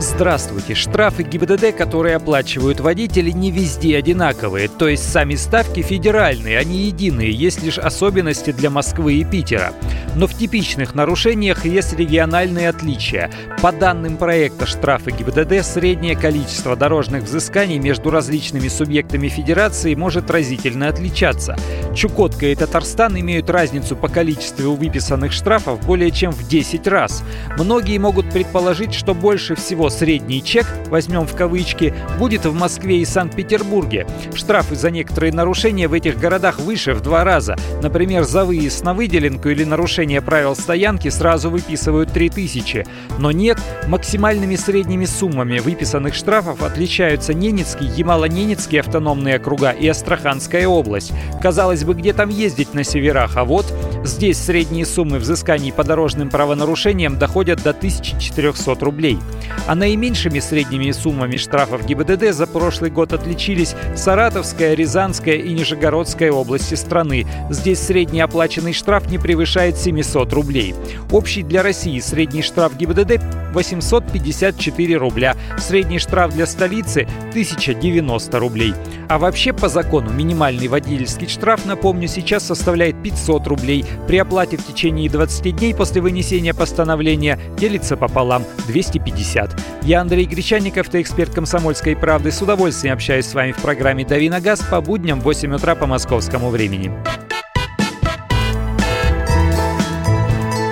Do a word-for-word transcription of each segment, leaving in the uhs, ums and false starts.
Здравствуйте. Штрафы ГИБДД, которые оплачивают водители, не везде одинаковые. То есть сами ставки федеральные, они единые. Есть лишь особенности для Москвы и Питера. Но в типичных нарушениях есть региональные отличия. По данным проекта штрафы ГИБДД, среднее количество дорожных взысканий между различными субъектами федерации может разительно отличаться. Чукотка и Татарстан имеют разницу по количеству выписанных штрафов более чем в десять раз. Многие могут предположить, что больше всего средний чек, возьмем в кавычки, будет в Москве и Санкт-Петербурге. Штрафы за некоторые нарушения в этих городах выше в два раза. Например, за выезд на выделенку или нарушение правил стоянки сразу выписывают три тысячи. Но нет, максимальными средними суммами выписанных штрафов отличаются Ненецкий, Ямало-Ненецкий автономные округа и Астраханская область. Казалось бы, где там ездить на северах, а вот здесь средние суммы взысканий по дорожным правонарушениям доходят до тысячи четырехсот рублей. А наименьшими средними суммами штрафов ГИБДД за прошлый год отличились Саратовская, Рязанская и Нижегородская области страны. Здесь средний оплаченный штраф не превышает семьсот рублей. Общий для России средний штраф ГИБДД – восемьсот пятьдесят четыре рубля. Средний штраф для столицы – тысяча девяносто рублей. А вообще, по закону, минимальный водительский штраф, напомню, сейчас составляет пятьсот рублей. При оплате в течение двадцати дней после вынесения постановления делится пополам – двести пятьдесят. Я Андрей Гречанник, автоэксперт «Комсомольской правды». С удовольствием общаюсь с вами в программе «Давина газ» по будням в восемь утра по московскому времени.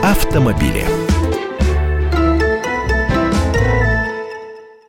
Автомобили.